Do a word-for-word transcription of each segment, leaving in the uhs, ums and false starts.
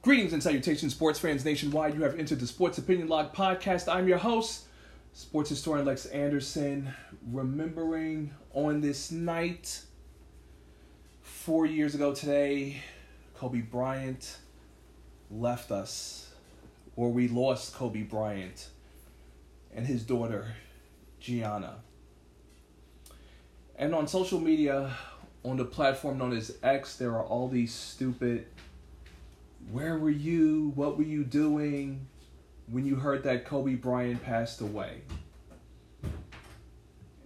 Greetings and salutations, sports fans nationwide. You have entered the Sports Opinion Log podcast. I'm your host, sports historian Lex Anderson. Remembering on this night, four years ago today, Kobe Bryant left us, or we lost Kobe Bryant and his daughter, Gianna. And on social media, on the platform known as X, there are all these stupid... Where were you? What were you doing when you heard that Kobe Bryant passed away?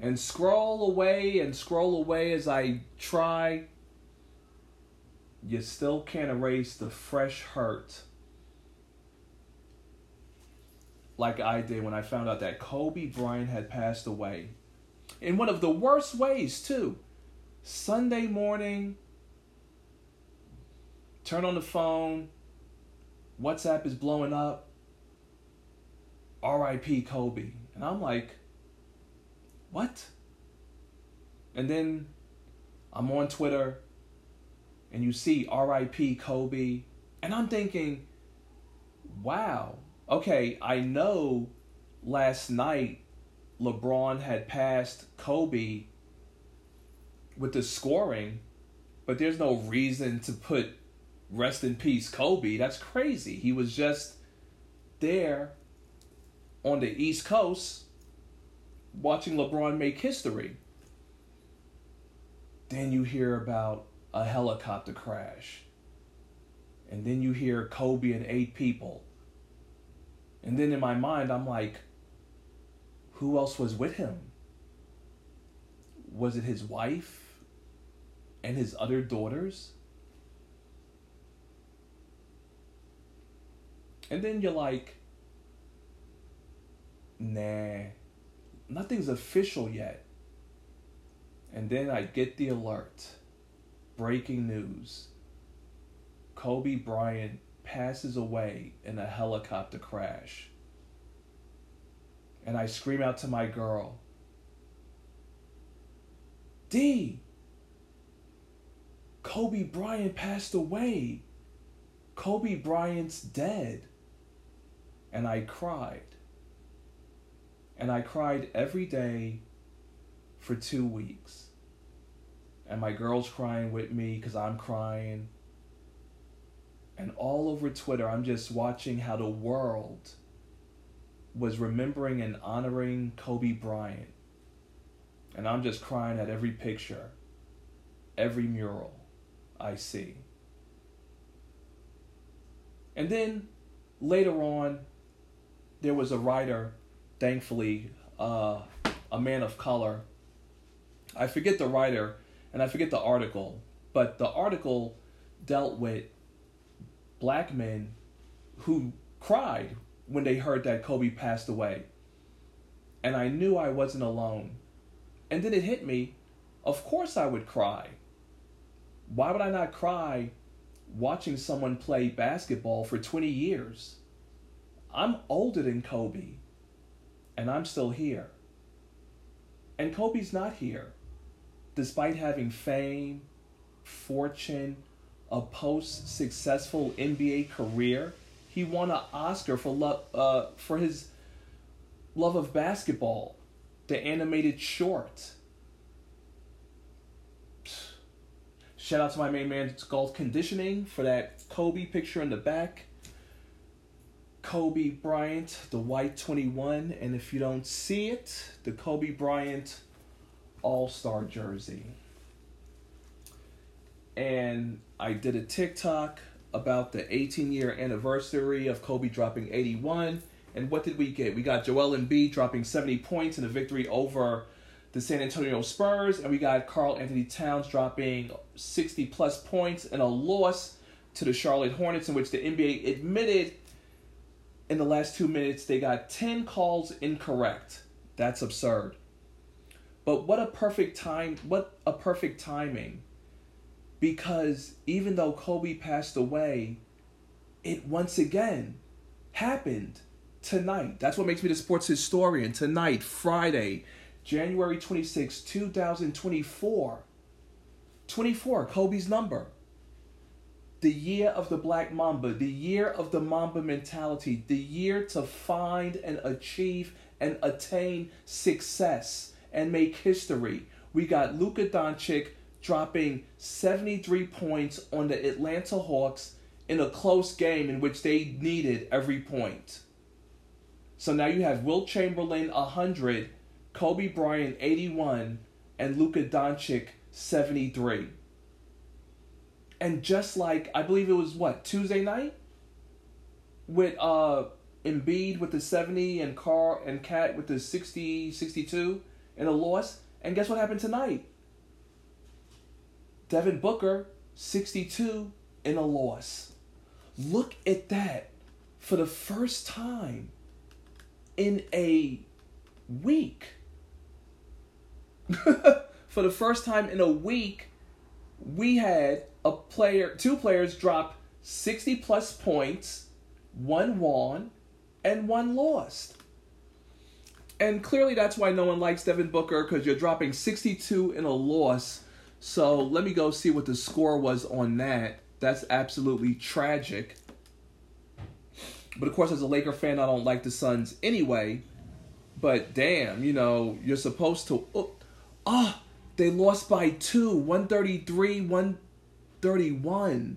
And scroll away and scroll away as I try. You still can't erase the fresh hurt like I did when I found out that Kobe Bryant had passed away. In one of the worst ways, too. Sunday morning... Turn on the phone. WhatsApp is blowing up. R I P Kobe. And I'm like, what? And then I'm on Twitter and you see R I P Kobe. And I'm thinking, wow. Okay, I know last night LeBron had passed Kobe with the scoring, but there's no reason to put rest in peace, Kobe. That's crazy. He was just there on the East Coast watching LeBron make history. Then you hear about a helicopter crash. And then you hear Kobe and eight people. And then in my mind, I'm like, who else was with him? Was it his wife and his other daughters? And then you're like, nah, nothing's official yet. And then I get the alert. Breaking news. Kobe Bryant passes away in a helicopter crash. And I scream out to my girl, D, Kobe Bryant passed away. Kobe Bryant's dead. And I cried. And I cried every day for two weeks. And my girl's crying with me because I'm crying. And all over Twitter, I'm just watching how the world was remembering and honoring Kobe Bryant. And I'm just crying at every picture, every mural I see. And then later on, there was a writer, thankfully, uh, a man of color. I forget the writer and I forget the article, but the article dealt with black men who cried when they heard that Kobe passed away. And I knew I wasn't alone. And then it hit me, of course I would cry. Why would I not cry watching someone play basketball for twenty years? I'm older than Kobe, and I'm still here. And Kobe's not here, despite having fame, fortune, a post-successful N B A career. He won an Oscar for love, uh, for his love of basketball, the animated short. Pfft. Shout out to my main man, Golf Conditioning, for that Kobe picture in the back. Kobe Bryant, the white twenty-one, and if you don't see it, the Kobe Bryant All-Star jersey. And I did a TikTok about the eighteen-year anniversary of Kobe dropping eighty-one, and what did we get? We got Joel Embiid dropping seventy points in a victory over the San Antonio Spurs, and we got Karl Anthony Towns dropping sixty-plus points in a loss to the Charlotte Hornets, in which the N B A admitted in the last two minutes, they got ten calls incorrect. That's absurd. But what a perfect time, what a perfect timing. Because even though Kobe passed away, it once again happened tonight. That's what makes me the sports historian. Tonight, Friday, January twenty-sixth, two thousand twenty-four. twenty-four, Kobe's number. the year of the Black Mamba, the year of the Mamba mentality, the year to find and achieve and attain success and make history. We got Luka Doncic dropping seventy-three points on the Atlanta Hawks in a close game in which they needed every point. So now you have Wilt Chamberlain one hundred, Kobe Bryant eighty-one, and Luka Doncic seventy-three. And just like, I believe it was, what, Tuesday night? With uh, Embiid with the seventy and Carl and Kat with the sixty, sixty-two and a loss. And guess what happened tonight? Devin Booker, sixty-two and a loss. Look at that. For the first time in a week. For the first time in a week, we had a player, two players drop sixty plus points, one won, and one lost. And clearly that's why no one likes Devin Booker, because you're dropping sixty-two in a loss. So let me go see what the score was on that. That's absolutely tragic. But of course, as a Laker fan, I don't like the Suns anyway. But damn, you know, you're supposed to... Oh, oh they lost by two, one thirty-three, one thirty-one.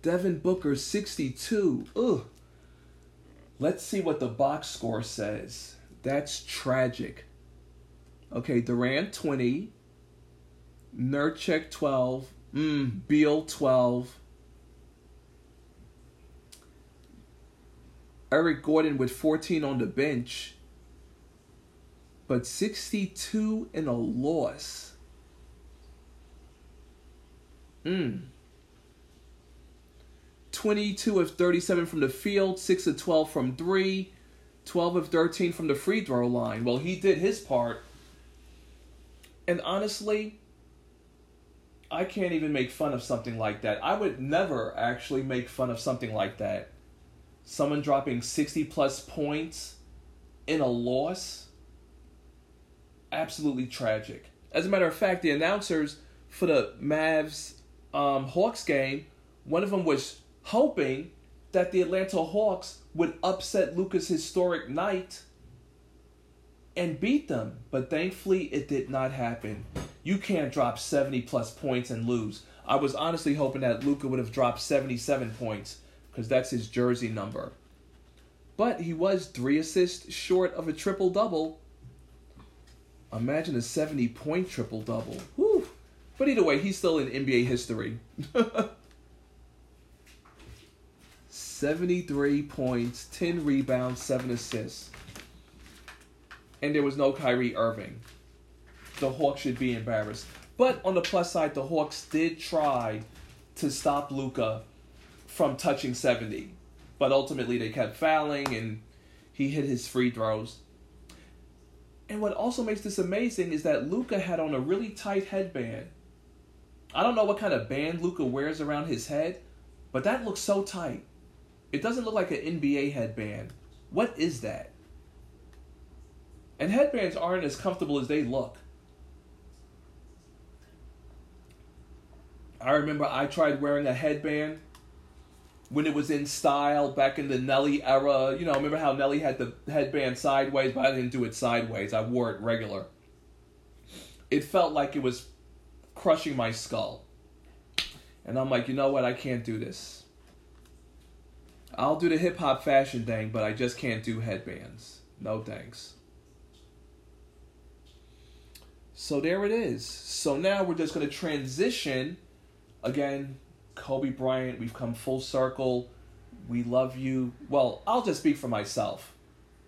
Devin Booker, sixty-two. Ugh. Let's see what the box score says. That's tragic. Okay, Durant, twenty. Nurkic, twelve. Mm, Beal, twelve. Eric Gordon with fourteen on the bench. But sixty-two in a loss. Mm. twenty-two of thirty-seven from the field. six of twelve from three. twelve of thirteen from the free throw line. Well, he did his part. And honestly, I can't even make fun of something like that. I would never actually make fun of something like that. Someone dropping sixty plus points in a loss. Absolutely tragic. As a matter of fact, the announcers for the Mavs um, Hawks game, one of them was hoping that the Atlanta Hawks would upset Luka's historic night and beat them. But thankfully, it did not happen. You can't drop seventy-plus points and lose. I was honestly hoping that Luka would have dropped seventy-seven points because that's his jersey number. But he was three assists short of a triple-double. Imagine a seventy-point triple-double. Whew. But either way, he's still in N B A history. seventy-three points, ten rebounds, seven assists. And there was no Kyrie Irving. The Hawks should be embarrassed. But on the plus side, the Hawks did try to stop Luka from touching seventy. But ultimately, they kept fouling, and he hit his free throws. And what also makes this amazing is that Luka had on a really tight headband. I don't know what kind of band Luka wears around his head, but that looks so tight. It doesn't look like an N B A headband. What is that? And headbands aren't as comfortable as they look. I remember I tried wearing a headband when it was in style back in the Nelly era. You know, remember how Nelly had the headband sideways, but I didn't do it sideways. I wore it regular. It felt like it was crushing my skull. And I'm like, you know what? I can't do this. I'll do the hip-hop fashion thing, but I just can't do headbands. No thanks. So there it is. So now we're just going to transition. Again, Kobe Bryant, we've come full circle. We love you. Well, I'll just speak for myself.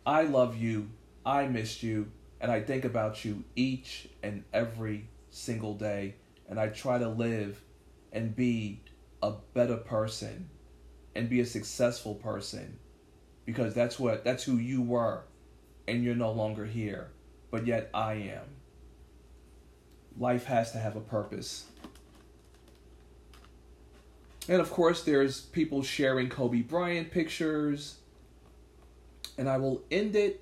I love you. I missed you. And I think about you each and every single day. And I try to live and be a better person and be a successful person, because that's what that's who you were, and you're no longer here. But yet I am. Life has to have a purpose. And of course, there's people sharing Kobe Bryant pictures. And I will end it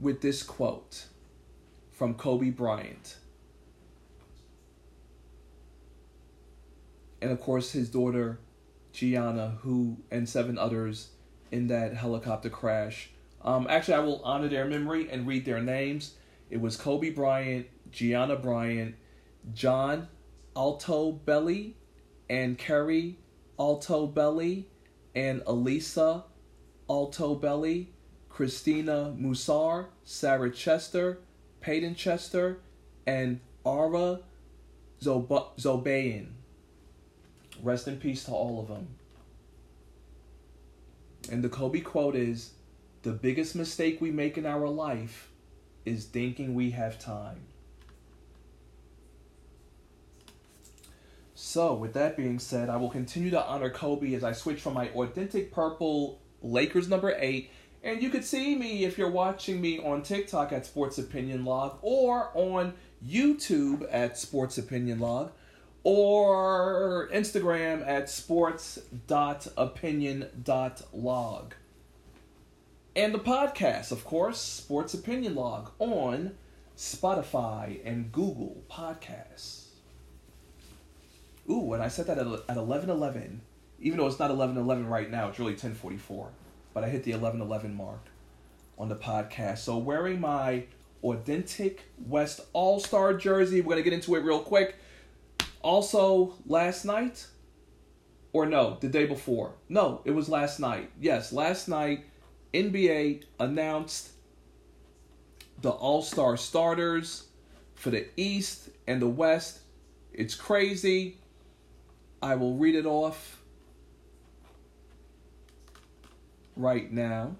with this quote from Kobe Bryant. And of course, his daughter, Gianna, who, and seven others in that helicopter crash. Um, actually, I will honor their memory and read their names. It was Kobe Bryant, Gianna Bryant, John Altobelli, and Keri Altobelli, and Elisa Altobelli, Christina Musar, Sarah Chester, Peyton Chester, and Ara Zobayan. Rest in peace to all of them. And the Kobe quote is, "The biggest mistake we make in our life is thinking we have time." So, with that being said, I will continue to honor Kobe as I switch from my authentic purple Lakers number eight. And you could see me if you're watching me on TikTok at Sports Opinion Log, or on YouTube at Sports Opinion Log, or Instagram at sports dot opinion dot log. And the podcast, of course, Sports Opinion Log, on Spotify and Google Podcasts. Ooh, and I said that at eleven eleven, even though it's not eleven eleven right now, it's really ten forty-four. But I hit the eleven eleven mark on the podcast. So wearing my authentic West All-Star jersey, we're going to get into it real quick. Also, last night, or no, the day before. No, it was last night. Yes, last night, N B A announced the All-Star starters for the East and the West. It's crazy. I will read it off right now,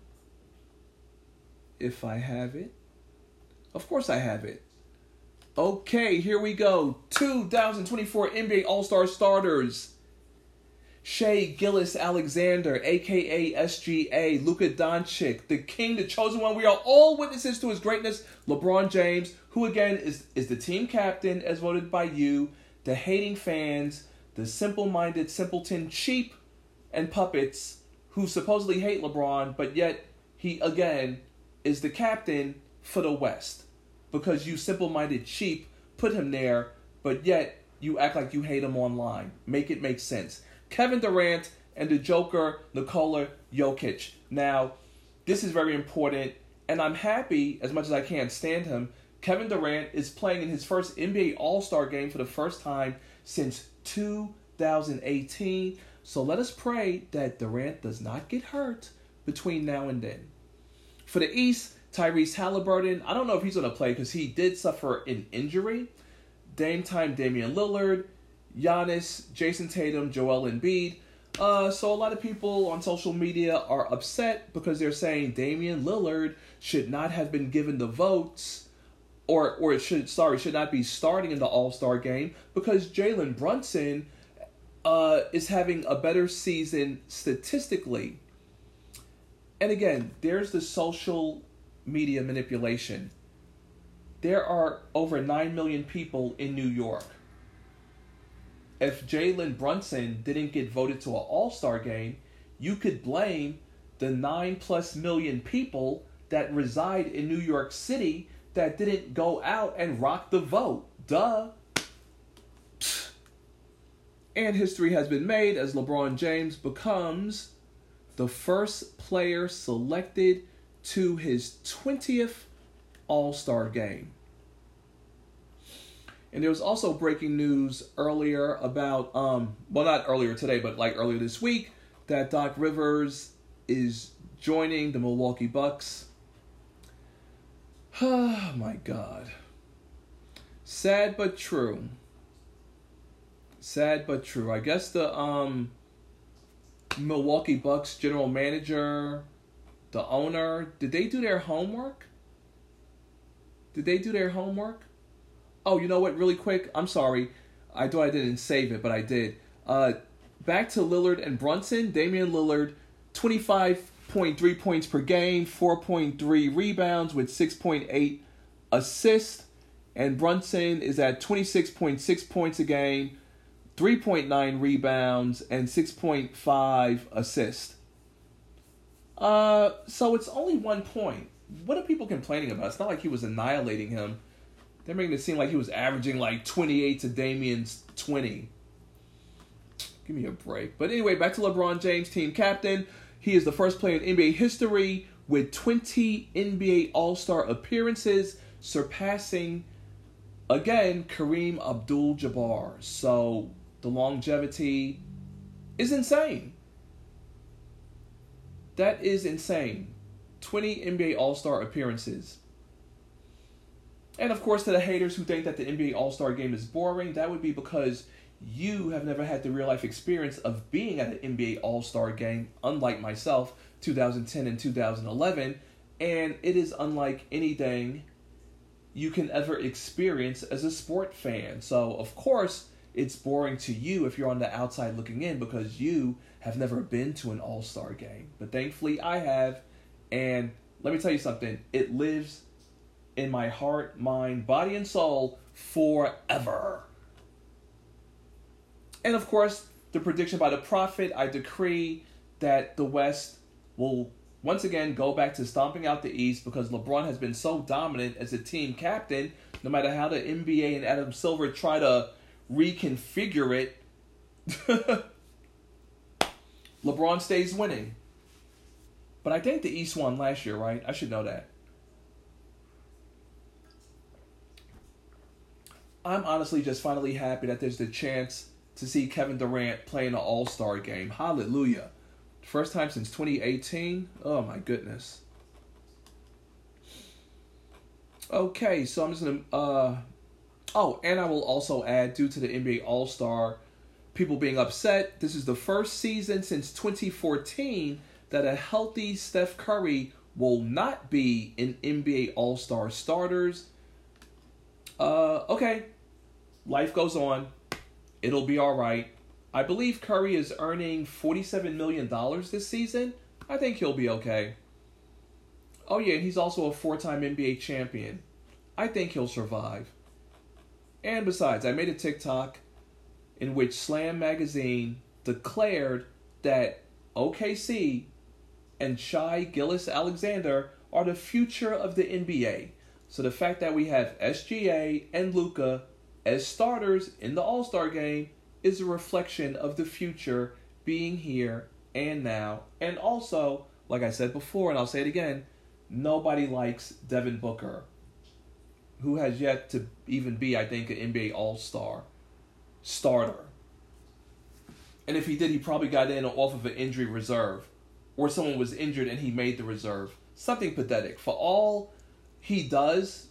if I have it. Of course I have it. Okay, here we go. two thousand twenty-four N B A All-Star starters. Shai Gilgeous-Alexander, a k a. S G A, Luka Doncic, the king, the chosen one. We are all witnesses to his greatness. LeBron James, who again is, is the team captain, as voted by you, the hating fans, the simple-minded, simpleton, sheep, and puppets, who supposedly hate LeBron, but yet he, again, is the captain for the West. Because you simple-minded sheep put him there, but yet you act like you hate him online. Make it make sense. Kevin Durant and the Joker, Nikola Jokic. Now, this is very important, and I'm happy, as much as I can stand him, Kevin Durant is playing in his first N B A All-Star game for the first time since two thousand eighteen. So let us pray that Durant does not get hurt between now and then. For the East, Tyrese Halliburton. I don't know if he's going to play because he did suffer an injury. Dame time, Damian Lillard, Giannis, Jason Tatum, Joel Embiid. Uh, so a lot of people on social media are upset because they're saying Damian Lillard should not have been given the votes, or or should sorry should not be starting in the All-Star game because Jalen Brunson Uh, is having a better season statistically. And again, there's the social media manipulation. There are over nine million people in New York. If Jalen Brunson didn't get voted to an All-Star game, you could blame the nine plus million people that reside in New York City that didn't go out and rock the vote. Duh. And history has been made as LeBron James becomes the first player selected to his twentieth All-Star game. And there was also breaking news earlier about, um, well, not earlier today, but like earlier this week, that Doc Rivers is joining the Milwaukee Bucks. Oh, my God. Sad but true. Sad but true. I guess the um, Milwaukee Bucks general manager, the owner, did they do their homework? Did they do their homework? Oh, you know what? Really quick. I'm sorry. I thought I didn't save it, but I did. Uh, back to Lillard and Brunson. Damian Lillard, twenty-five point three points per game, four point three rebounds with six point eight assists. And Brunson is at twenty-six point six points a game, three point nine rebounds, and six point five assists. Uh, so it's only one point. What are people complaining about? It's not like he was annihilating him. They're making it seem like he was averaging like twenty-eight to Damian's twenty. Give me a break. But anyway, back to LeBron James, team captain. He is the first player in N B A history with twenty N B A All-Star appearances, surpassing, again, Kareem Abdul-Jabbar. So the longevity is insane. That is insane. twenty N B A All-Star appearances. And, of course, to the haters who think that the N B A All-Star game is boring, that would be because you have never had the real-life experience of being at an N B A All-Star game, unlike myself, two thousand ten and two thousand eleven, and it is unlike anything you can ever experience as a sport fan. So, of course, it's boring to you if you're on the outside looking in because you have never been to an All-Star game. But thankfully, I have, and let me tell you something. It lives in my heart, mind, body, and soul forever. And, of course, the prediction by the prophet, I decree that the West will once again go back to stomping out the East because LeBron has been so dominant as a team captain, no matter how the N B A and Adam Silver try to reconfigure it, LeBron stays winning. But I think the East won last year, right? I should know that. I'm honestly just finally happy that there's the chance to see Kevin Durant play in an All-Star game. Hallelujah. First time since twenty eighteen. Oh, my goodness. Okay, so I'm just going to... Uh, oh, and I will also add, due to the N B A All-Star, people being upset, this is the first season since twenty fourteen that a healthy Steph Curry will not be in N B A All-Star starters. Uh, okay. Life goes on. It'll be all right. I believe Curry is earning forty-seven million dollars this season. I think he'll be okay. Oh, yeah, and he's also a four-time N B A champion. I think he'll survive. And besides, I made a TikTok in which Slam Magazine declared that O K C and Shai Gilgeous-Alexander are the future of the N B A. So the fact that we have S G A and Luka as starters in the All-Star game is a reflection of the future being here and now. And also, like I said before, and I'll say it again, nobody likes Devin Booker, who has yet to even be, I think, an N B A All-Star starter. And if he did, he probably got in off of an injury reserve, or someone was injured and he made the reserve. Something pathetic. For all he does,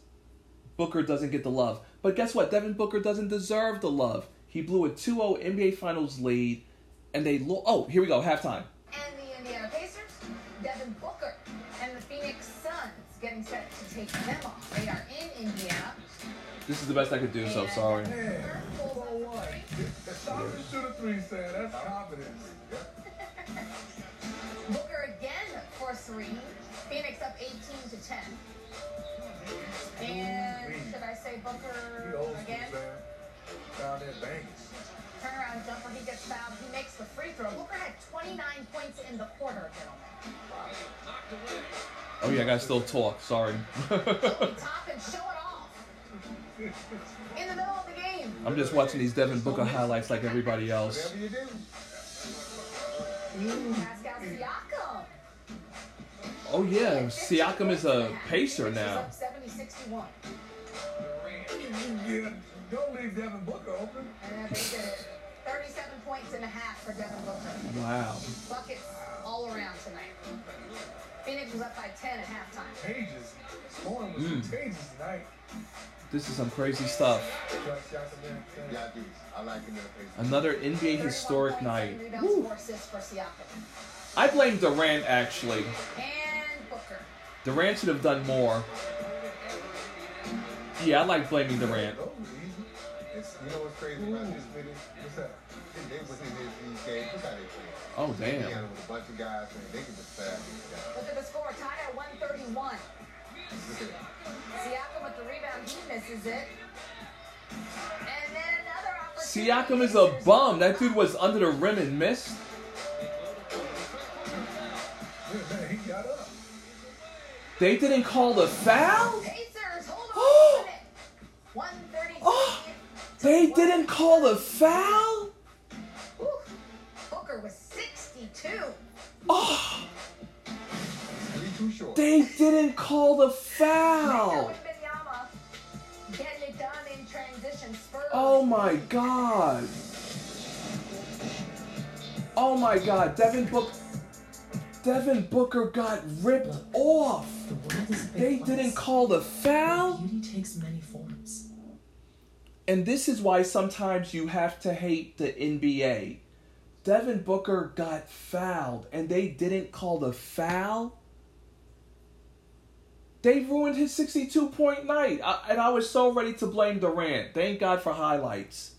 Booker doesn't get the love. But guess what? Devin Booker doesn't deserve the love. He blew a two oh N B A Finals lead, and they lo- Oh, here we go, halftime. And the Indiana Pacers, Devin Booker, and the Phoenix Suns getting set to take them off. They are in Indiana. This is the best I could do, and so I'm sorry. Yeah. Stop and shoot a three, Sam. That's confidence. Booker again for three. Phoenix up eighteen to ten. And should I say Booker again? Down there banging. Turnaround jumper, he gets fouled, he makes the free throw. Booker had twenty-nine points in the quarter, gentlemen. Oh yeah, I gotta still talk, sorry. Top and show it off. In the middle of the game. I'm just watching these Devin Booker highlights like everybody else. Whatever you do. Pascal Siakam. Oh yeah, Siakam is a Pacer now. seventy sixty-one. Yeah. Don't leave Devin Booker open. And they did it. thirty-seven points and a half for Devin Booker. Wow. Buckets all around tonight. Phoenix was up by ten at halftime. Pages. Scoring was mm. contagious tonight. This is some crazy stuff. Another N B A historic night. Woo. I blame Durant, actually. And Booker. Durant should have done more. Yeah, I like blaming Durant. You know what's crazy about this video? What's up? They was in this game. Look how they played. Oh, damn. They had a bunch of guys, and they could just fast these guys. Look at the score. Tied at one thirty-one. Siakam with the rebound. He misses it. And then another opportunity. Siakam is a bum. That dude was under the rim and missed. He got up. They didn't call the foul? Pacers, hold on. one thirty-two. They didn't call the foul? You didn't call the foul. Oh my god. Oh my god. Devin Book. Devin Booker got ripped Look, off. The they didn't call the foul. Beauty takes many forms. And this is why sometimes you have to hate the N B A. Devin Booker got fouled and they didn't call the foul. They ruined his sixty-two point night. I, and I was so ready to blame Durant. Thank God for highlights.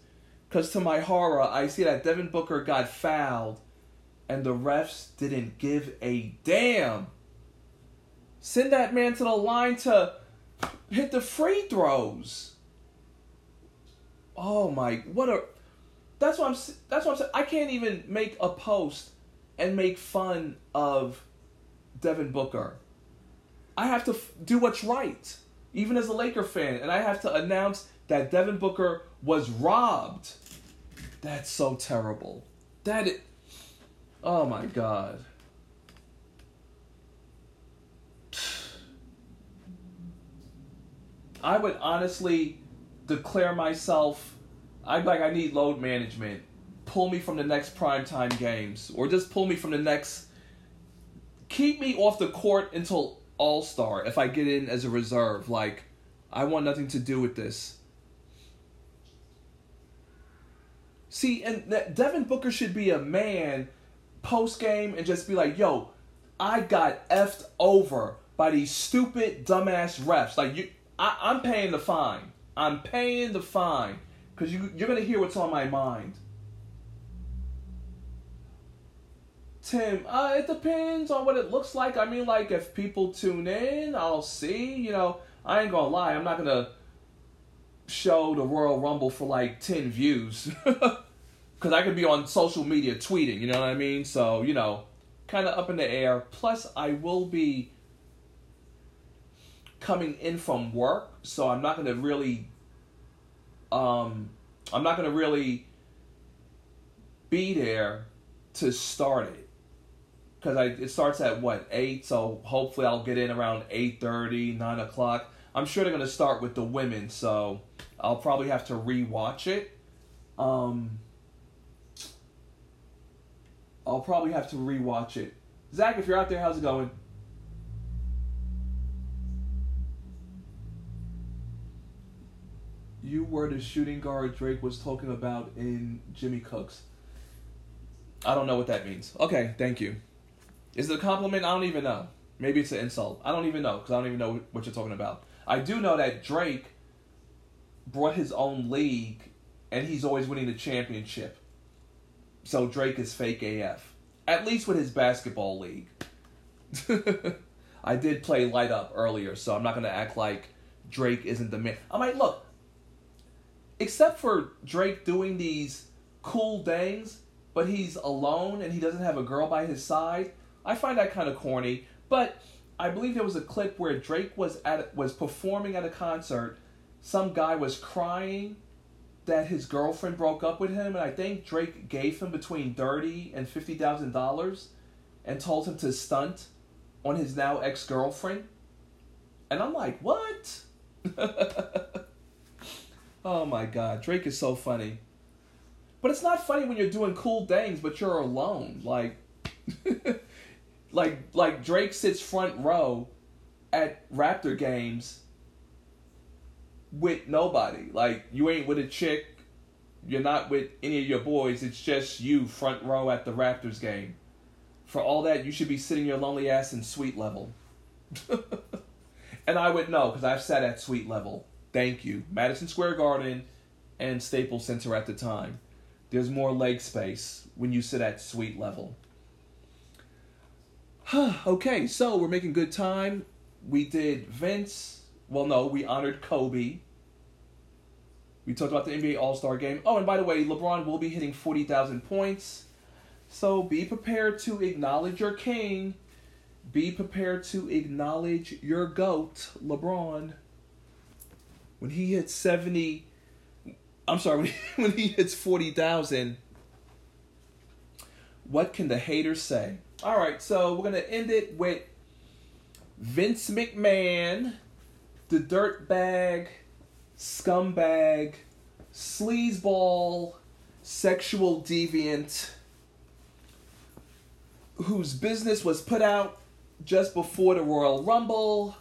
Because to my horror, I see that Devin Booker got fouled and the refs didn't give a damn. Send that man to the line to hit the free throws. Oh my, what a... That's what I'm, that's what I'm saying. I can't even make a post and make fun of Devin Booker. I have to f- do what's right, even as a Laker fan. And I have to announce that Devin Booker was robbed. That's so terrible. That is... Oh my god. I would honestly declare myself... I'd like, I need load management. Pull me from the next primetime games. Or just pull me from the next... Keep me off the court until All-Star if I get in as a reserve. Like, I want nothing to do with this. See, and that Devin Booker should be a man... post-game and just be like, yo, I got effed over by these stupid, dumbass refs. Like, you, I, I'm paying the fine. I'm paying the fine. Because you, you're going to hear what's on my mind. Tim, uh, it depends on what it looks like. I mean, like, if people tune in, I'll see. You know, I ain't going to lie. I'm not going to show the Royal Rumble for, like, ten views. Because I could be on social media tweeting, you know what I mean? So, you know, kind of up in the air. Plus, I will be coming in from work, so I'm not going to really, um, I'm not going to really be there to start it. Because I it starts at, what, eight? So hopefully I'll get in around eight thirty, nine o'clock. I'm sure they're going to start with the women, so I'll probably have to re-watch it. Um... I'll probably have to rewatch it. Zach, if you're out there, how's it going? You were the shooting guard Drake was talking about in Jimmy Cooks. I don't know what that means. Okay, thank you. Is it a compliment? I don't even know. Maybe it's an insult. I don't even know, because I don't even know what you're talking about. I do know that Drake brought his own league, and he's always winning the championship. So Drake is fake A F. At least with his basketball league. I did play Light Up earlier, so I'm not going to act like Drake isn't the man. I mean, look, except for Drake doing these cool things, but he's alone and he doesn't have a girl by his side, I find that kind of corny. But I believe there was a clip where Drake was at was performing at a concert. Some guy was crying that his girlfriend broke up with him, and I think Drake gave him between thirty and fifty thousand dollars, and told him to stunt on his now ex-girlfriend. And I'm like, what? Oh my god, Drake is so funny. But it's not funny when you're doing cool things, but you're alone. Like, like, like Drake sits front row at Raptor games. With nobody. Like, you ain't with a chick. You're not with any of your boys. It's just you front row at the Raptors game. For all that, you should be sitting your lonely ass in suite level. And I would know, because I've sat at suite level. Thank you. Madison Square Garden and Staples Center at the time. There's more leg space when you sit at suite level. Okay, so we're making good time. We did Vince... Well, no, we honored Kobe. We talked about the N B A All-Star Game. Oh, and by the way, LeBron will be hitting forty thousand points. So be prepared to acknowledge your king. Be prepared to acknowledge your GOAT, LeBron. When he hits seventy... I'm sorry, when he, when he hits forty thousand, what can the haters say? All right, so we're going to end it with Vince McMahon, the dirtbag, scumbag, sleazeball, sexual deviant, whose business was put out just before the Royal Rumble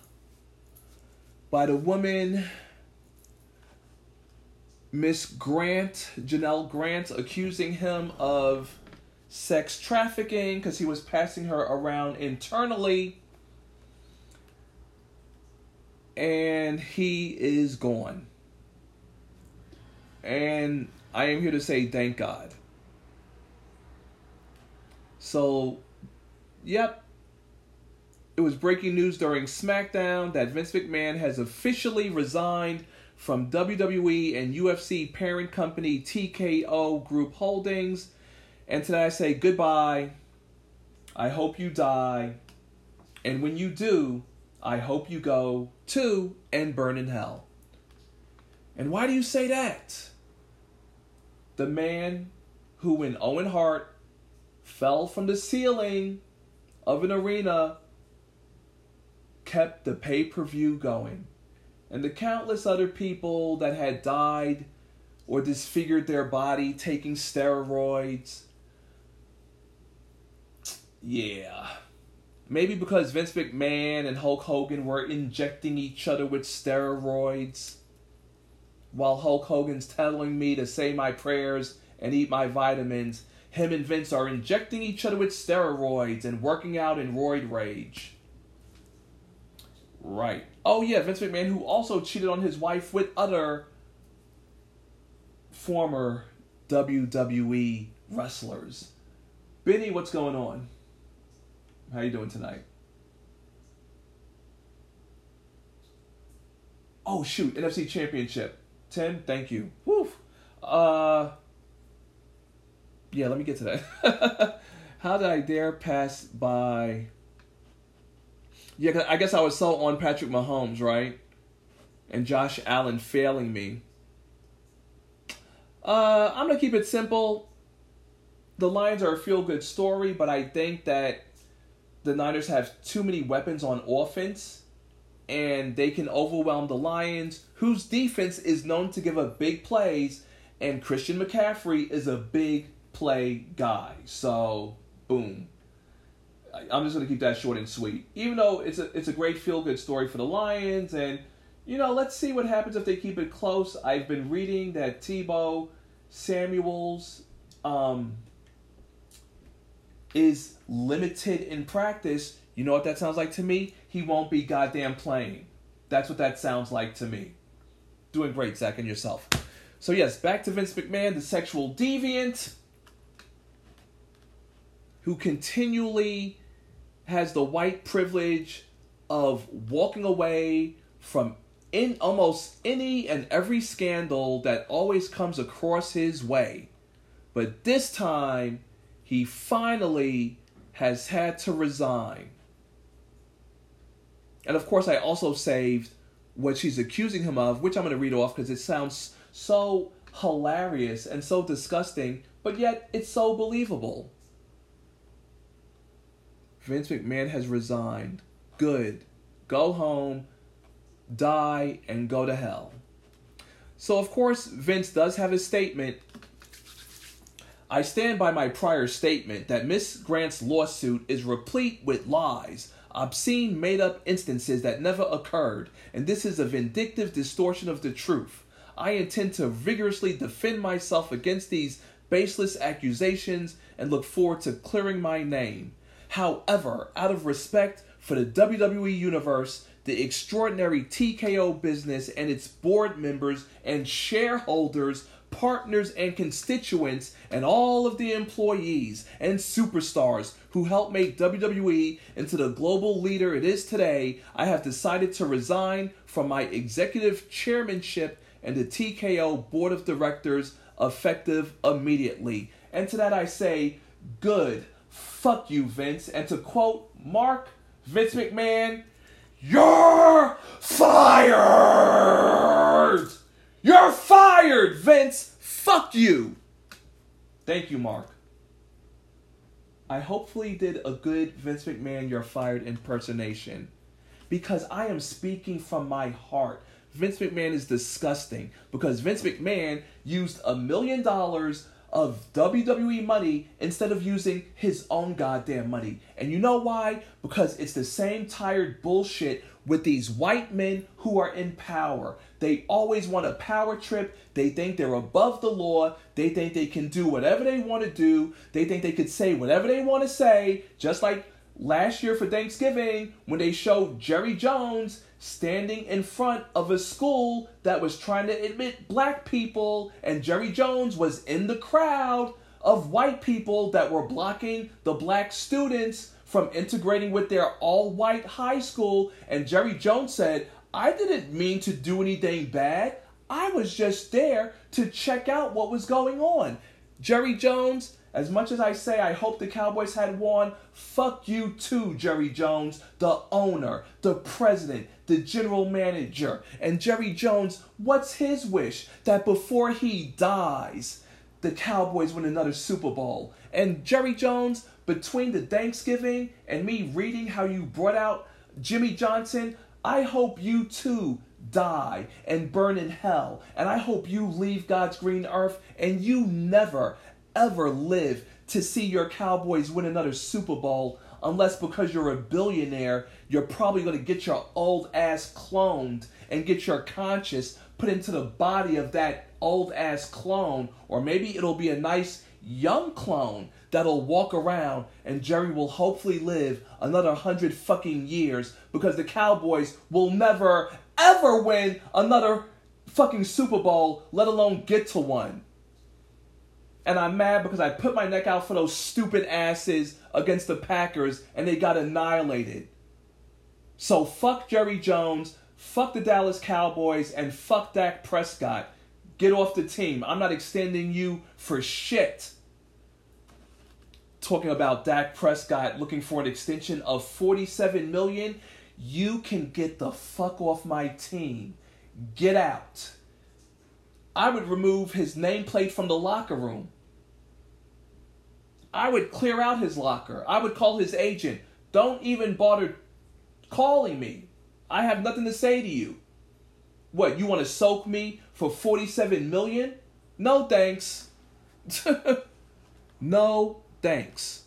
by the woman, Miss Grant, Janelle Grant, accusing him of sex trafficking because he was passing her around internally. And he is gone. And I am here to say thank God. So, yep. It was breaking news during SmackDown that Vince McMahon has officially resigned from W W E and U F C parent company T K O Group Holdings. And today I say goodbye. I hope you die. And when you do, I hope you go to and burn in hell. And why do you say that? The man who, when Owen Hart fell from the ceiling of an arena, kept the pay-per-view going. And the countless other people that had died or disfigured their body taking steroids. Yeah. Maybe because Vince McMahon and Hulk Hogan were injecting each other with steroids, while Hulk Hogan's telling me to say my prayers and eat my vitamins, him and Vince are injecting each other with steroids and working out in roid rage. Right. Oh yeah, Vince McMahon, who also cheated on his wife with other former W W E wrestlers. Benny, what's going on? How you doing tonight? Oh, shoot. N F C Championship. Tim, thank you. Woof. Uh, yeah, let me get to that. How did I dare pass by? Yeah, 'cause I guess I was so on Patrick Mahomes, right? And Josh Allen failing me. Uh, I'm going to keep it simple. The Lions are a feel-good story, but I think that the Niners have too many weapons on offense, and they can overwhelm the Lions, whose defense is known to give up big plays, and Christian McCaffrey is a big play guy. So, boom. I'm just going to keep that short and sweet. Even though it's a, it's a great feel-good story for the Lions, and, you know, let's see what happens if they keep it close. I've been reading that Tebow Samuels um, is limited in practice. You know what that sounds like to me? He won't be goddamn playing. That's what that sounds like to me. Doing great, Zach, and yourself. So yes, back to Vince McMahon, the sexual deviant, who continually has the white privilege of walking away from in almost any and every scandal that always comes across his way. But this time, he finally has had to resign. And of course I also saved what she's accusing him of, which I'm going to read off because it sounds so hilarious and so disgusting, but yet it's so believable. Vince McMahon has resigned. Good. Go home, die, and go to hell. So of course Vince does have his statement. I stand by my prior statement that Miss Grant's lawsuit is replete with lies, obscene, made-up instances that never occurred, and this is a vindictive distortion of the truth. I intend to vigorously defend myself against these baseless accusations and look forward to clearing my name. However, out of respect for the W W E Universe, the extraordinary T K O business and its board members and shareholders, partners and constituents, and all of the employees and superstars who helped make W W E into the global leader it is today, I have decided to resign from my executive chairmanship and the T K O board of directors effective immediately. And to that I say, good. Fuck you, Vince. And to quote Mark, Vince McMahon, you're fired! You're fired, Vince! Fuck you! Thank you, Mark. I hopefully did a good Vince McMahon, you're fired impersonation. because I am speaking from my heart. Vince McMahon is disgusting because Vince McMahon used a million dollars of W W E money instead of using his own goddamn money. And you know why? Because it's the same tired bullshit with these white men who are in power. They always want a power trip. They think they're above the law. They think they can do whatever they want to do. They think they could say whatever they want to say, just like last year for Thanksgiving, when they showed Jerry Jones standing in front of a school that was trying to admit black people, and Jerry Jones was in the crowd of white people that were blocking the black students from integrating with their all-white high school, and Jerry Jones said, "I didn't mean to do anything bad. I was just there to check out what was going on." Jerry Jones, as much as I say I hope the Cowboys had won, fuck you too, Jerry Jones, the owner, the president, the general manager. And Jerry Jones, what's his wish? That before he dies, the Cowboys win another Super Bowl. And Jerry Jones, between the Thanksgiving and me reading how you brought out Jimmy Johnson, I hope you too die and burn in hell. And I hope you leave God's green earth and you never ever live to see your Cowboys win another Super Bowl, unless because you're a billionaire, you're probably going to get your old ass cloned and get your conscience put into the body of that old ass clone, or maybe it'll be a nice young clone that'll walk around and Jerry will hopefully live another hundred fucking years, because the Cowboys will never ever win another fucking Super Bowl, let alone get to one. And I'm mad because I put my neck out for those stupid asses against the Packers and they got annihilated. So fuck Jerry Jones, fuck the Dallas Cowboys, and fuck Dak Prescott. Get off the team. I'm not extending you for shit. Talking about Dak Prescott looking for an extension of forty-seven million dollars, you can get the fuck off my team. Get out. I would remove his nameplate from the locker room. I would clear out his locker. I would call his agent. Don't even bother calling me. I have nothing to say to you. What, you want to soak me for forty-seven million dollars? No thanks. No thanks.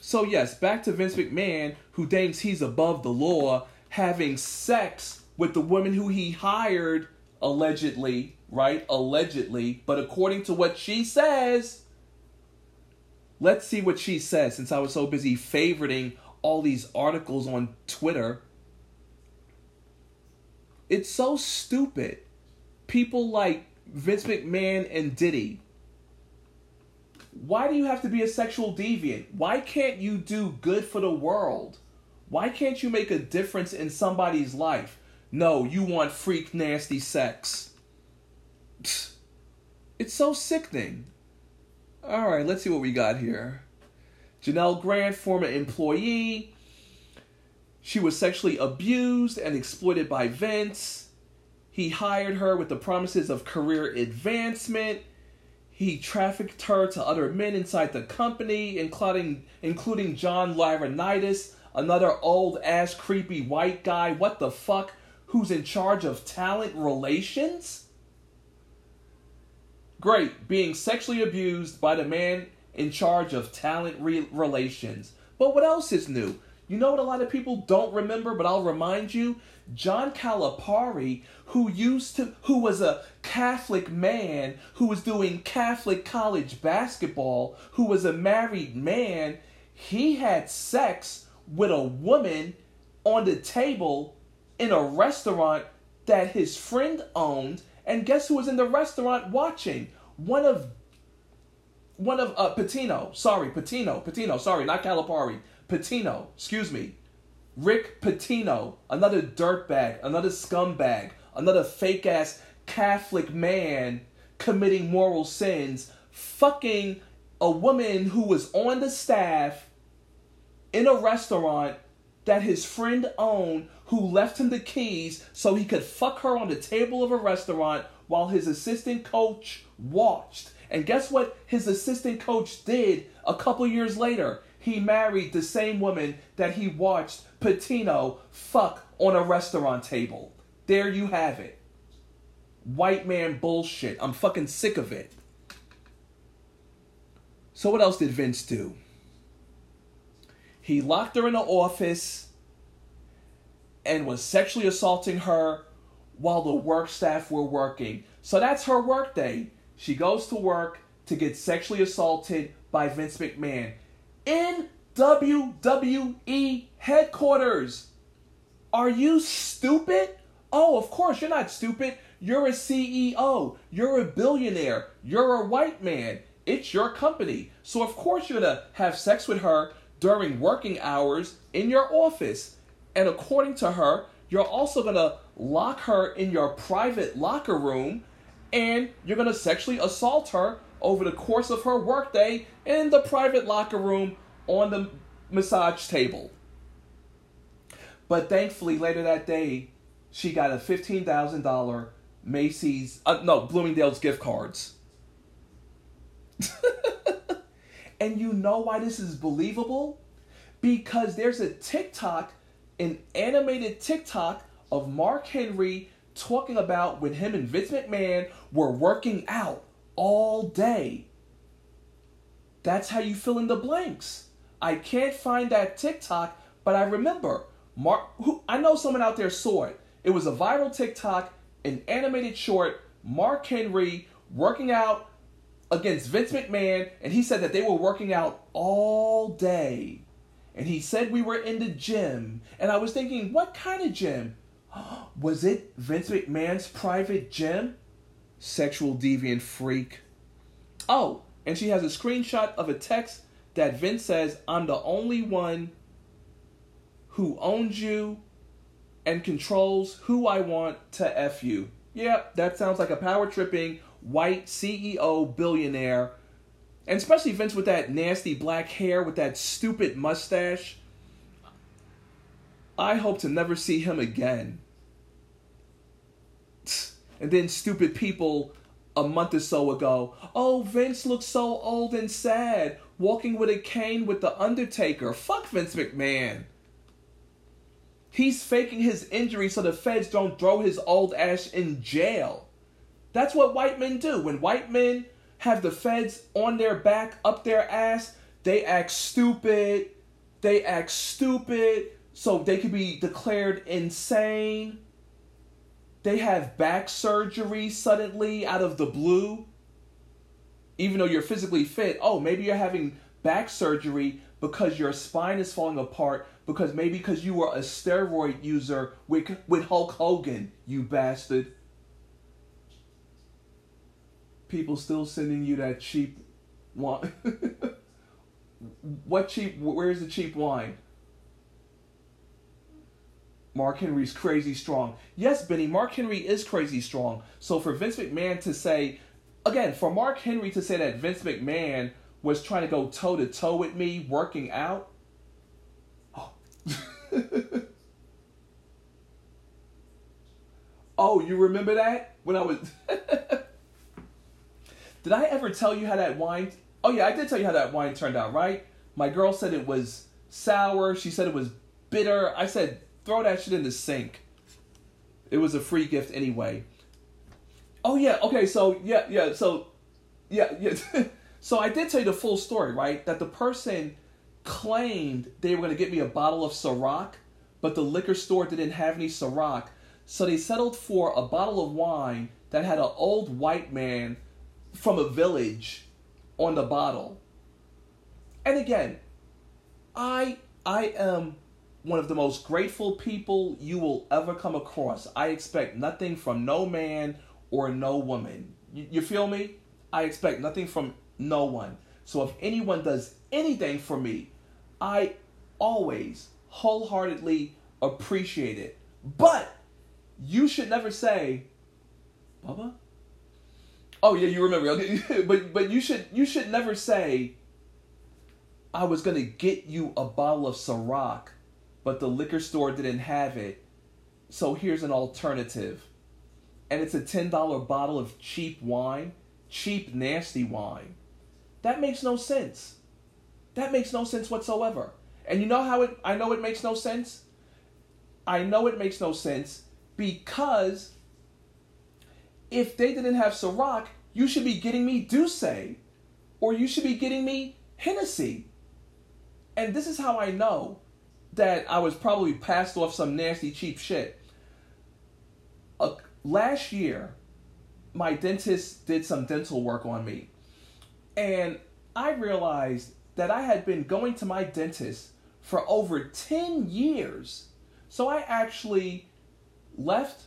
So yes, back to Vince McMahon, who thinks he's above the law, having sex with the woman who he hired, allegedly, right? Allegedly. But according to what she says, let's see what she says, since I was so busy favoriting all these articles on Twitter. It's so stupid. People like Vince McMahon and Diddy. Why do you have to be a sexual deviant? Why can't you do good for the world? Why can't you make a difference in somebody's life? No, you want freak nasty sex. Psst. It's so sickening. All right, let's see what we got here. Janelle Grant, former employee. She was sexually abused and exploited by Vince. He hired her with the promises of career advancement. He trafficked her to other men inside the company, including, including John Laurinaitis, another old-ass creepy white guy. What the fuck? Who's in charge of talent relations? Great, being sexually abused by the man in charge of talent re- relations. But what else is new? You know what a lot of people don't remember, but I'll remind you? John Calipari, who used to, who was a Catholic man, who was doing Catholic college basketball, who was a married man, he had sex with a woman on the table in a restaurant that his friend owned, and guess who was in the restaurant watching? One of, one of uh, Pitino. Sorry, Pitino. Pitino. Sorry, not Calipari. Pitino, excuse me, Rick Pitino, another dirtbag, another scumbag, another fake-ass Catholic man committing moral sins, fucking a woman who was on the staff in a restaurant that his friend owned, who left him the keys so he could fuck her on the table of a restaurant while his assistant coach watched. And guess what his assistant coach did a couple years later? He married the same woman that he watched Pitino fuck on a restaurant table. There you have it. White man bullshit. I'm fucking sick of it. So what else did Vince do? He locked her in the office and was sexually assaulting her while the work staff were working. So that's her work day. She goes to work to get sexually assaulted by Vince McMahon. In W W E headquarters. Are you stupid? Oh, of course you're not stupid. You're a C E O. You're a billionaire. You're a white man. It's your company. So of course you're gonna have sex with her during working hours in your office. And according to her, you're also gonna lock her in your private locker room, and you're gonna sexually assault her over the course of her workday in the private locker room on the massage table. But thankfully, later that day, she got a fifteen thousand dollars Macy's, uh, no, Bloomingdale's gift cards. And you know why this is believable? Because there's a TikTok, an animated TikTok of Mark Henry talking about when him and Vince McMahon were working out all day. That's how you fill in the blanks. I can't find that TikTok, but I remember. Mark, who, I know someone out there saw it. It was a viral TikTok, an animated short, Mark Henry working out against Vince McMahon, and he said that they were working out all day. And he said we were in the gym. And I was thinking, what kind of gym? Was it Vince McMahon's private gym? Sexual deviant freak. Oh, and she has a screenshot of a text that Vince says, "I'm the only one who owns you and controls who I want to F you." Yep, that sounds like a power-tripping white C E O billionaire. And especially Vince with that nasty black hair, with that stupid mustache. I hope to never see him again. And then stupid people a month or so ago. Oh, Vince looks so old and sad, walking with a cane with The Undertaker. Fuck Vince McMahon. He's faking his injury so the feds don't throw his old ass in jail. That's what white men do. When white men have the feds on their back, up their ass, they act stupid. They act stupid so they could be declared insane. They have back surgery suddenly out of the blue. Even though you're physically fit, oh, maybe you're having back surgery because your spine is falling apart, because maybe because you were a steroid user with, with Hulk Hogan, you bastard. People still sending you that cheap wine. What cheap, where's the cheap wine? Mark Henry's crazy strong. Yes, Benny, Mark Henry is crazy strong. So for Vince McMahon to say, again, for Mark Henry to say that Vince McMahon was trying to go toe-to-toe with me working out. Oh. Oh, you remember that? When I was... Did I ever tell you how that wine... Oh, yeah, I did tell you how that wine turned out, right? My girl said it was sour. She said it was bitter. I said, throw that shit in the sink. It was a free gift anyway. Oh, yeah, okay, so, yeah, yeah, so... Yeah, yeah... So I did tell you the full story, right? That the person claimed they were going to get me a bottle of Ciroc, but the liquor store didn't have any Ciroc. So they settled for a bottle of wine that had an old white man from a village on the bottle. And again, I I am one of the most grateful people you will ever come across. I expect nothing from no man or no woman. You, you feel me? I expect nothing from no one. So if anyone does anything for me, I always wholeheartedly appreciate it. But you should never say, Bubba? Oh yeah, you remember. Okay. but but you should you should never say, I was gonna get you a bottle of Ciroc, but the liquor store didn't have it. So here's an alternative. and it's a ten dollar bottle of cheap wine, cheap, nasty wine. That makes no sense. That makes no sense whatsoever. And you know how it, I know it makes no sense? I know it makes no sense because if they didn't have Ciroc, you should be getting me Douce, or you should be getting me Hennessy. And this is how I know that I was probably passed off some nasty, cheap shit. Uh, last year, my dentist did some dental work on me. And I realized that I had been going to my dentist for over ten years. So I actually left,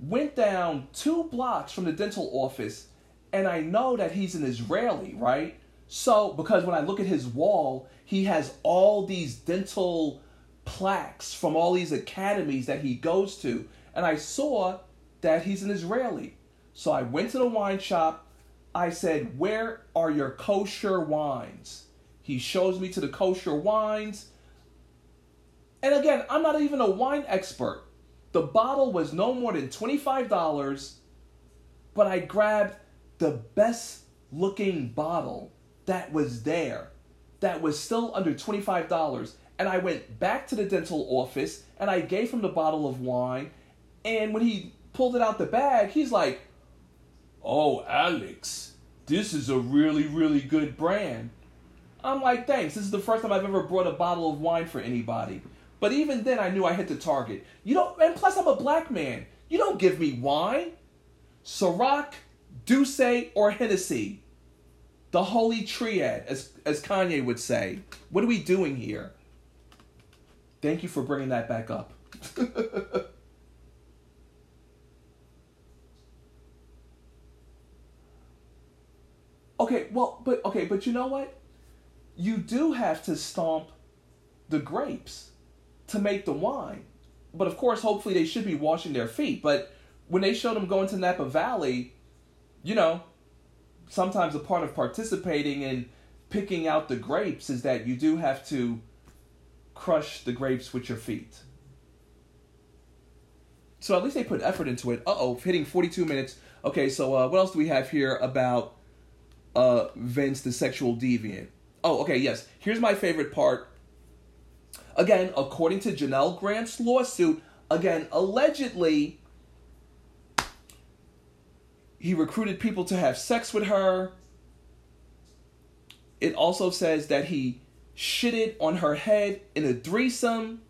went down two blocks from the dental office, and I know that he's an Israeli, right? So, because when I look at his wall, he has all these dental plaques from all these academies that he goes to. And I saw that he's an Israeli. So I went to the wine shop. I said, where are your kosher wines? He shows me to the kosher wines. And again, I'm not even a wine expert. The bottle was no more than twenty-five dollars, but I grabbed the best looking bottle that was there, that was still under twenty-five dollars. And I went back to the dental office and I gave him the bottle of wine. And when he pulled it out the bag, he's like, oh, Alex, this is a really, really good brand. I'm like, thanks. This is the first time I've ever brought a bottle of wine for anybody. But even then, I knew I hit the target. You don't, and plus, I'm a black man. You don't give me wine. Ciroc, Douce, or Hennessy. The holy triad, as, as Kanye would say. What are we doing here? Thank you for bringing that back up. Okay, well, but okay, but you know what? You do have to stomp the grapes to make the wine. But of course, hopefully they should be washing their feet. But when they showed them going to Napa Valley, you know, sometimes a part of participating in picking out the grapes is that you do have to crush the grapes with your feet. So at least they put effort into it. Uh-oh, hitting forty-two minutes. Okay, so uh, what else do we have here about uh, Vince the sexual deviant? Oh, okay, yes. Here's my favorite part. Again, according to Janelle Grant's lawsuit, again, allegedly, he recruited people to have sex with her. It also says that he shitted on her head in a threesome.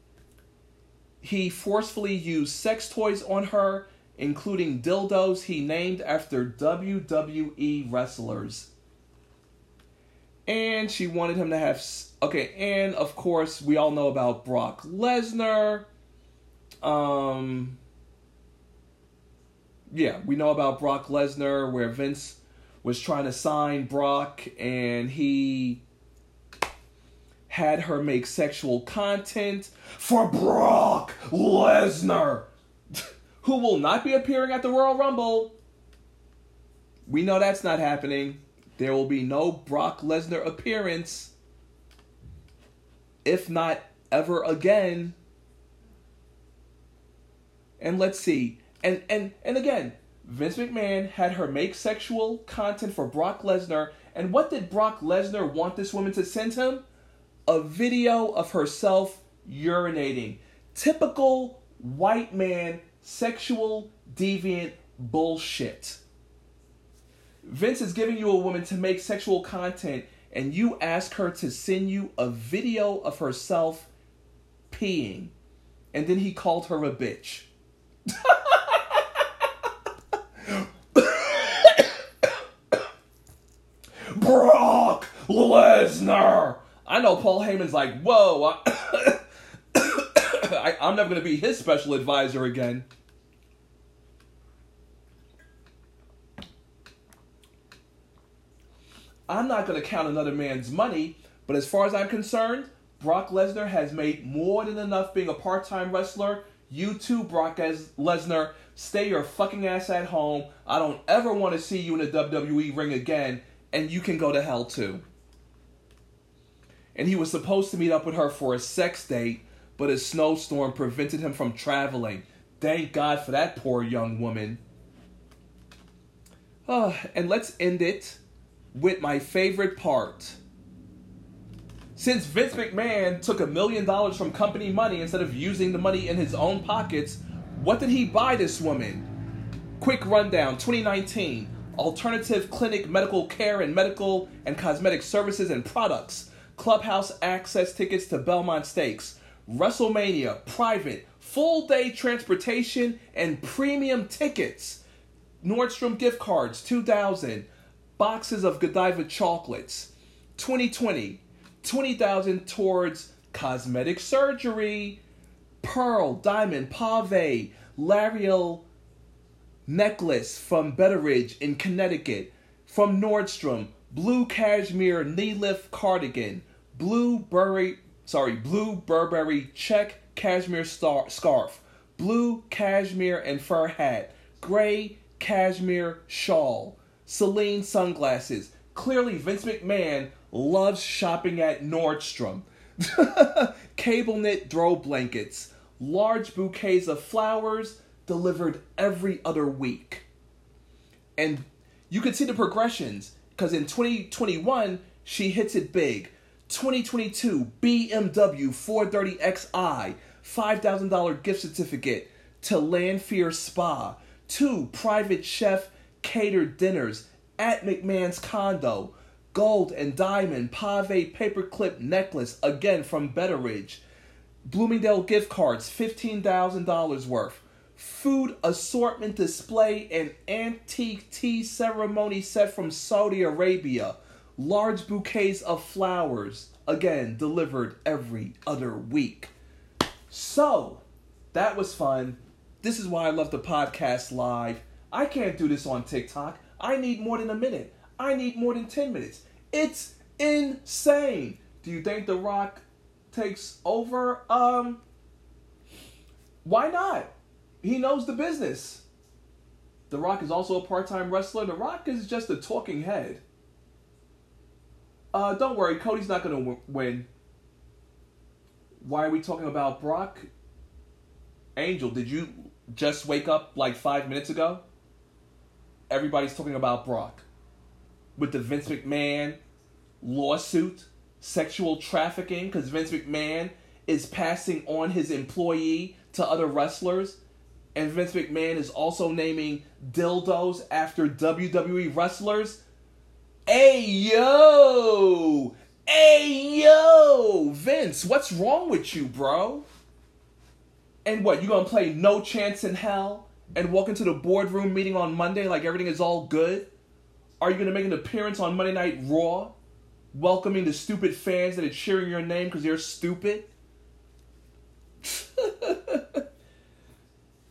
He forcefully used sex toys on her, including dildos he named after W W E wrestlers. And she wanted him to have... Okay, and of course, we all know about Brock Lesnar. Um, yeah, we know about Brock Lesnar, where Vince was trying to sign Brock, and he had her make sexual content for Brock Lesnar, who will not be appearing at the Royal Rumble. We know that's not happening. There will be no Brock Lesnar appearance, if not ever again. And let's see. And and and again, Vince McMahon had her make sexual content for Brock Lesnar. And what did Brock Lesnar want this woman to send him? A video of herself urinating. Typical white man sexual deviant bullshit. Vince is giving you a woman to make sexual content, and you ask her to send you a video of herself peeing. And then he called her a bitch. Brock Lesnar! I know Paul Heyman's like, whoa, I, I, I'm never going to be his special advisor again. I'm not going to count another man's money, but as far as I'm concerned, Brock Lesnar has made more than enough being a part-time wrestler. You too, Brock Lesnar. Stay your fucking ass at home. I don't ever want to see you in a W W E ring again, and you can go to hell too. And he was supposed to meet up with her for a sex date, but a snowstorm prevented him from traveling. Thank God for that poor young woman. Uh, and let's end it with my favorite part. Since Vince McMahon took a million dollars from company money instead of using the money in his own pockets, what did he buy this woman? Quick rundown, twenty nineteen, alternative clinic medical care and medical and cosmetic services and products, clubhouse access tickets to Belmont Stakes, WrestleMania, private, full-day transportation, and premium tickets, Nordstrom gift cards, two thousand, boxes of Godiva chocolates, twenty twenty, twenty thousand towards cosmetic surgery, pearl, diamond, pave, L'Oreal necklace from Betteridge in Connecticut, from Nordstrom, blue cashmere knee lift cardigan, blue Burberry, sorry, blue Burberry check cashmere star- scarf, blue cashmere and fur hat, gray cashmere shawl, Celine sunglasses. Clearly, Vince McMahon loves shopping at Nordstrom. Cable knit throw blankets, large bouquets of flowers, delivered every other week. And you can see the progressions, because in twenty twenty-one, she hits it big. twenty twenty-two, B M W four thirty X i, five thousand dollars gift certificate to Lanphier Spa. Two private chef catered dinners at McMahon's condo. Gold and diamond pave paperclip necklace, again from Betteridge. Bloomingdale gift cards, fifteen thousand dollars worth. Food assortment display and antique tea ceremony set from Saudi Arabia. Large bouquets of flowers, again, delivered every other week. So, that was fun. This is why I love the podcast live. I can't do this on TikTok. I need more than a minute. I need more than ten minutes. It's insane. Do you think The Rock takes over? Um, why not? He knows the business. The Rock is also a part-time wrestler. The Rock is just a talking head. Uh, don't worry, Cody's not going to w- win. Why are we talking about Brock? Angel, did you just wake up like five minutes ago? Everybody's talking about Brock. With the Vince McMahon lawsuit, sexual trafficking, because Vince McMahon is passing on his employee to other wrestlers. And Vince McMahon is also naming dildos after W W E wrestlers. Hey, yo! Hey, yo! Vince, what's wrong with you, bro? And what, you gonna play No Chance in Hell and walk into the boardroom meeting on Monday like everything is all good? Are you gonna make an appearance on Monday Night Raw, welcoming the stupid fans that are cheering your name because you're stupid?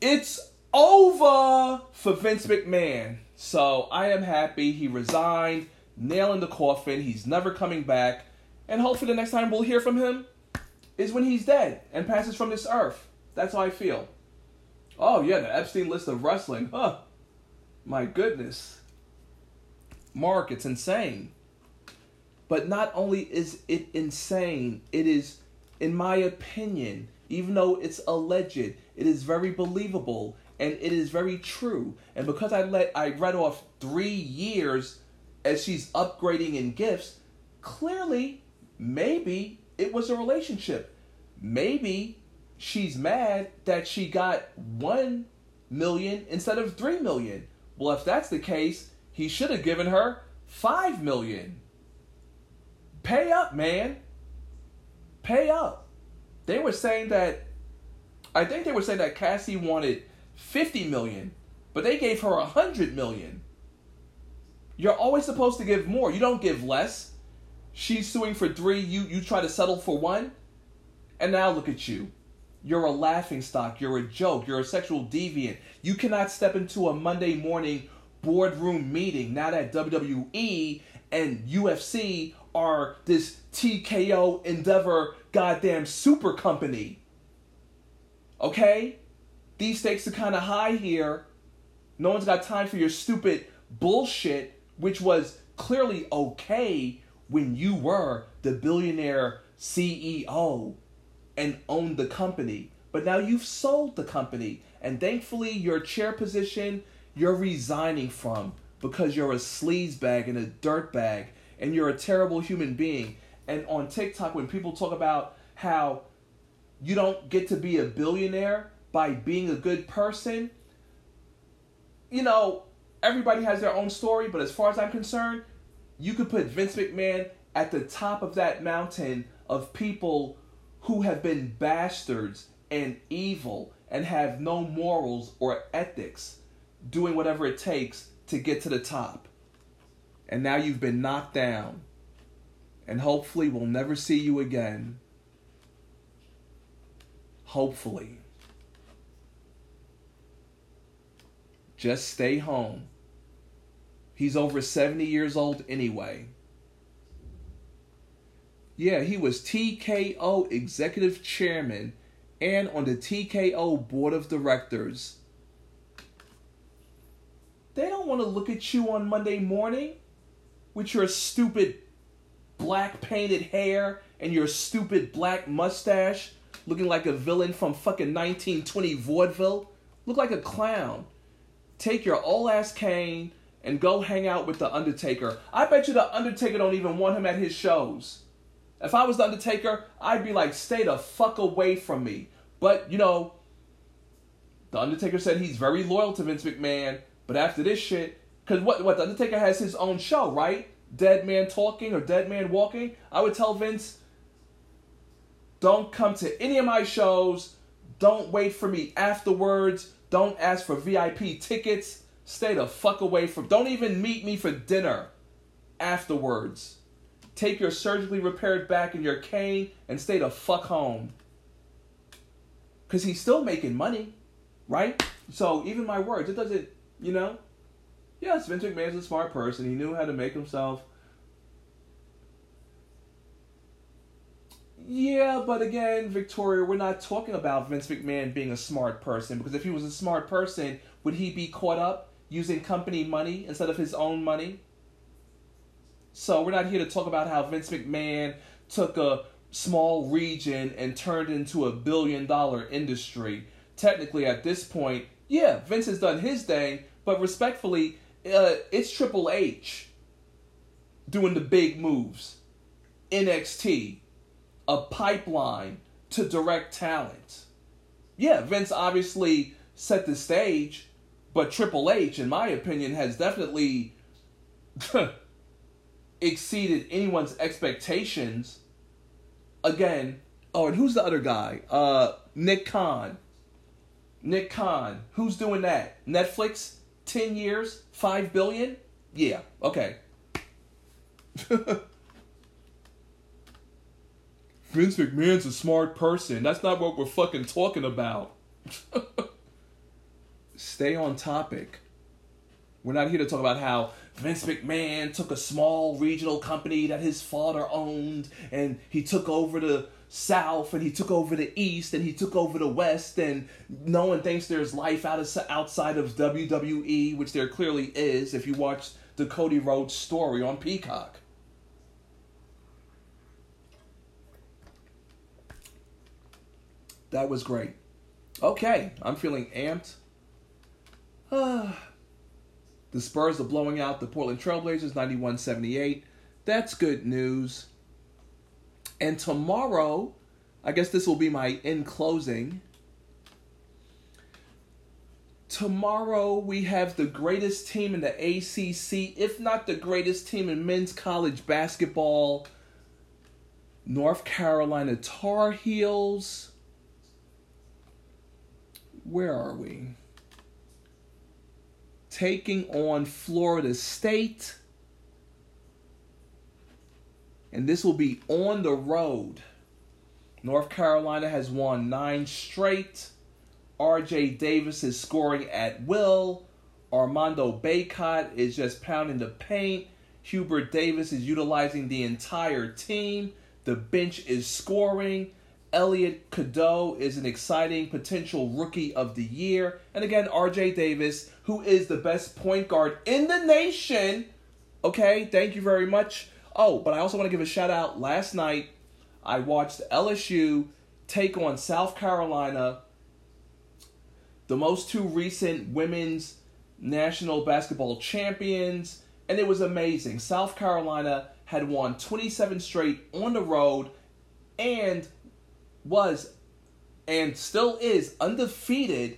It's over for Vince McMahon. So I am happy he resigned, nail in the coffin. He's never coming back. And hopefully the next time we'll hear from him is when he's dead and passes from this earth. That's how I feel. Oh, yeah, the Epstein list of wrestling. Huh. My goodness. Mark, it's insane. But not only is it insane, it is, in my opinion, even though it's alleged, it is very believable, and it is very true. And because I let I read off three years as she's upgrading in gifts, clearly, maybe it was a relationship. Maybe she's mad that she got one million instead of three million. Well, if that's the case, he should have given her five million. Pay up, man. Pay up. They were saying that, I think they were saying that Cassie wanted fifty million dollars, but they gave her one hundred million dollars. You're always supposed to give more. You don't give less. She's suing for three. You, you try to settle for one. And now look at you. You're a laughingstock. You're a joke. You're a sexual deviant. You cannot step into a Monday morning boardroom meeting now that W W E and U F C are this T K O Endeavor goddamn super company. Okay? These stakes are kind of high here. No one's got time for your stupid bullshit, which was clearly okay when you were the billionaire C E O and owned the company. But now you've sold the company. And thankfully, your chair position, you're resigning from. because you're a sleazebag and a dirtbag and you're a terrible human being. And on TikTok, when people talk about how you don't get to be a billionaire by being a good person, you know, everybody has their own story, but as far as I'm concerned, you could put Vince McMahon at the top of that mountain of people who have been bastards and evil and have no morals or ethics, doing whatever it takes to get to the top. And now you've been knocked down, and hopefully we'll never see you again. Hopefully. Just stay home. He's over seventy years old anyway. Yeah, he was T K O executive chairman and on the T K O board of directors. They don't want to look at you on Monday morning with your stupid black painted hair and your stupid black mustache, looking like a villain from fucking nineteen twenty vaudeville. Look like a clown. Take your old ass cane and go hang out with The Undertaker. I bet you The Undertaker don't even want him at his shows. If I was The Undertaker, I'd be like, stay the fuck away from me. But, you know, The Undertaker said he's very loyal to Vince McMahon, but after this shit, because what, what, The Undertaker has his own show, right? Dead Man Talking or Dead Man Walking. I would tell Vince, don't come to any of my shows. Don't wait for me afterwards. Don't ask for V I P tickets. Stay the fuck away from... Don't even meet me for dinner afterwards. Take your surgically repaired back and your cane and stay the fuck home. Because he's still making money, right? So even my words, it doesn't, you know? Yes, Vince McMahon's a smart person. He knew how to make himself... Yeah, but again, Victoria, we're not talking about Vince McMahon being a smart person. Because if he was a smart person, would he be caught up using company money instead of his own money? So we're not here to talk about how Vince McMahon took a small region and turned into a billion dollar industry. Technically, at this point, yeah, Vince has done his thing, but respectfully, uh, it's Triple H doing the big moves. N X T, a pipeline to direct talent. Yeah, Vince obviously set the stage, but Triple H, in my opinion, has definitely exceeded anyone's expectations. Again, oh, and who's the other guy? Uh, Nick Khan. Nick Khan. Who's doing that? Netflix? ten years? five billion? Yeah, okay. Vince McMahon's a smart person. That's not what we're fucking talking about. Stay on topic. We're not here to talk about how Vince McMahon took a small regional company that his father owned and he took over the South and he took over the East and he took over the West and no one thinks there's life out of, outside of W W E, which there clearly is if you watch the Cody Rhodes story on Peacock. That was great. Okay, I'm feeling amped. Ah. The Spurs are blowing out the Portland Trailblazers, ninety-one seventy-eight. That's good news. And tomorrow, I guess this will be my in closing. Tomorrow, we have the greatest team in the A C C, if not the greatest team in men's college basketball. North Carolina Tar Heels. Where are we? Taking on Florida State. And this will be on the road. North Carolina has won nine straight. R J Davis is scoring at will. Armando Bacot is just pounding the paint. Hubert Davis is utilizing the entire team. The bench is scoring. Elliot Cadeau is an exciting potential rookie of the year. And again, R J Davis, who is the best point guard in the nation. Okay, thank you very much. Oh, but I also want to give a shout out. Last night, I watched L S U take on South Carolina. The most two recent women's national basketball champions, and it was amazing. South Carolina had won twenty-seven straight on the road and was and still is undefeated,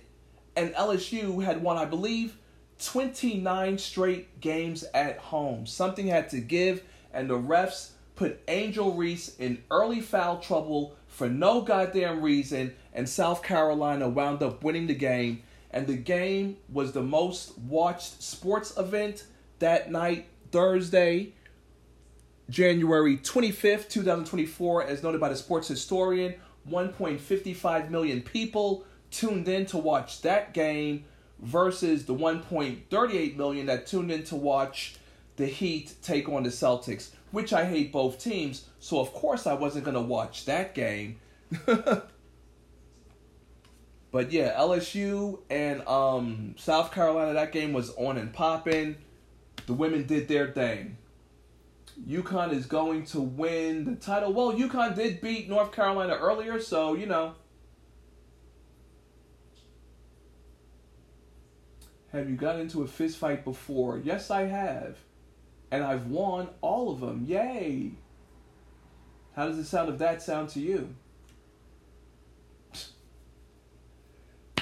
and L S U had won, I believe, twenty-nine straight games at home. Something had to give, and the refs put Angel Reese in early foul trouble for no goddamn reason, and South Carolina wound up winning the game. And the game was the most watched sports event that night, Thursday, January twenty-fifth, twenty twenty-four, as noted by the sports historian. one point five five million people tuned in to watch that game versus the one point three eight million that tuned in to watch the Heat take on the Celtics, which I hate both teams, so of course I wasn't going to watch that game. But yeah, L S U and um, South Carolina, that game was on and popping. The women did their thing. UConn is going to win the title. Well, UConn did beat North Carolina earlier, so, you know. Have you gotten into a fist fight before? Yes, I have. And I've won all of them. Yay! How does the sound of that sound to you?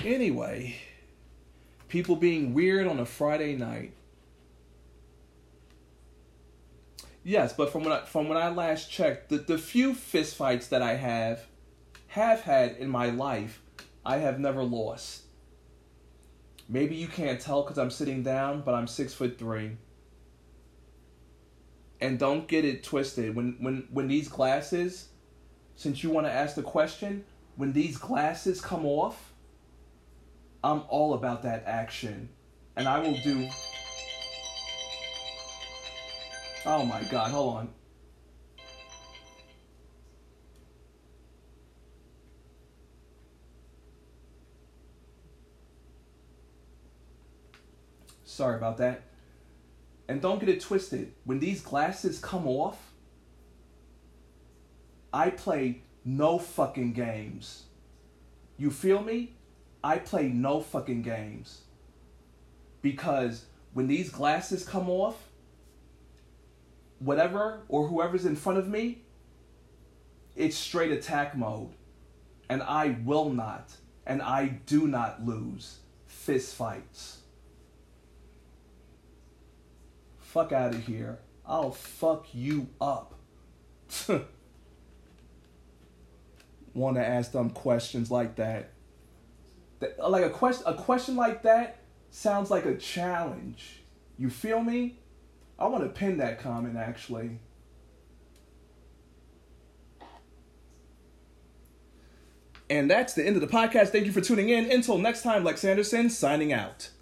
Anyway, people being weird on a Friday night. Yes, but from when I, from when I last checked, the, the few fistfights that I have, have had in my life, I have never lost. Maybe you can't tell because I'm sitting down, but I'm six foot three. And don't get it twisted. When when when these glasses, since you want to ask the question, when these glasses come off, I'm all about that action. And I will do... Oh my God, hold on. Sorry about that. And don't get it twisted. When these glasses come off, I play no fucking games. You feel me? I play no fucking games. Because when these glasses come off, whatever or whoever's in front of me, it's straight attack mode. And I will not, and I do not lose fist fights. Fuck out of here. I'll fuck you up. Want to ask them questions like that. Like a question, a question like that sounds like a challenge. You feel me? I want to pin that comment, actually. And that's the end of the podcast. Thank you for tuning in. Until next time, Lex Anderson signing out.